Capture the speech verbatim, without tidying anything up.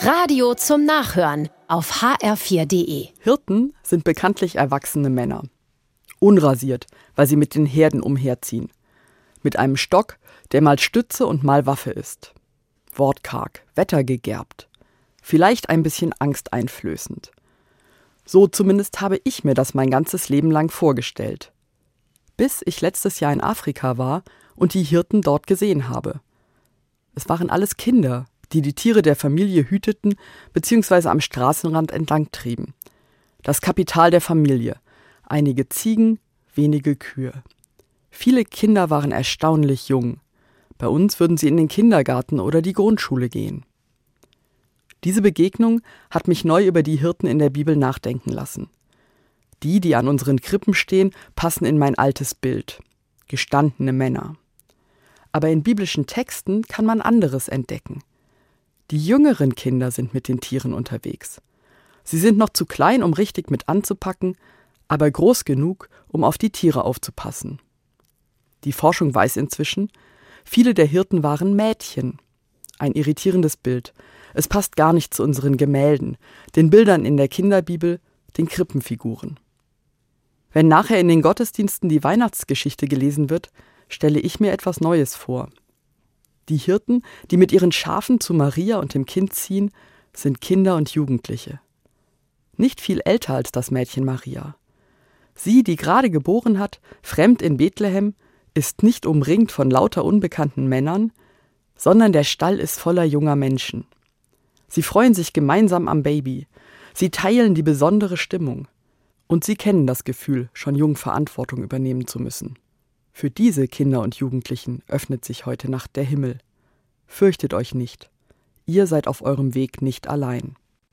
Radio zum Nachhören auf h r vier punkt d e. Hirten sind bekanntlich erwachsene Männer. Unrasiert, weil sie mit den Herden umherziehen. Mit einem Stock, der mal Stütze und mal Waffe ist. Wortkarg, wettergegerbt. Vielleicht ein bisschen angsteinflößend. So zumindest habe ich mir das mein ganzes Leben lang vorgestellt. Bis ich letztes Jahr in Afrika war und die Hirten dort gesehen habe. Es waren alles Kinder, die die Tiere der Familie hüteten bzw. am Straßenrand entlang trieben. Das Kapital der Familie. Einige Ziegen, wenige Kühe. Viele Kinder waren erstaunlich jung. Bei uns würden sie in den Kindergarten oder die Grundschule gehen. Diese Begegnung hat mich neu über die Hirten in der Bibel nachdenken lassen. Die, die an unseren Krippen stehen, passen in mein altes Bild. Gestandene Männer. Aber in biblischen Texten kann man anderes entdecken. Die jüngeren Kinder sind mit den Tieren unterwegs. Sie sind noch zu klein, um richtig mit anzupacken, aber groß genug, um auf die Tiere aufzupassen. Die Forschung weiß inzwischen, viele der Hirten waren Mädchen. Ein irritierendes Bild. Es passt gar nicht zu unseren Gemälden, den Bildern in der Kinderbibel, den Krippenfiguren. Wenn nachher in den Gottesdiensten die Weihnachtsgeschichte gelesen wird, stelle ich mir etwas Neues vor. Die Hirten, die mit ihren Schafen zu Maria und dem Kind ziehen, sind Kinder und Jugendliche. Nicht viel älter als das Mädchen Maria. Sie, die gerade geboren hat, fremd in Bethlehem, ist nicht umringt von lauter unbekannten Männern, sondern der Stall ist voller junger Menschen. Sie freuen sich gemeinsam am Baby. Sie teilen die besondere Stimmung. Und sie kennen das Gefühl, schon jung Verantwortung übernehmen zu müssen. Für diese Kinder und Jugendlichen öffnet sich heute Nacht der Himmel. Fürchtet euch nicht. Ihr seid auf eurem Weg nicht allein.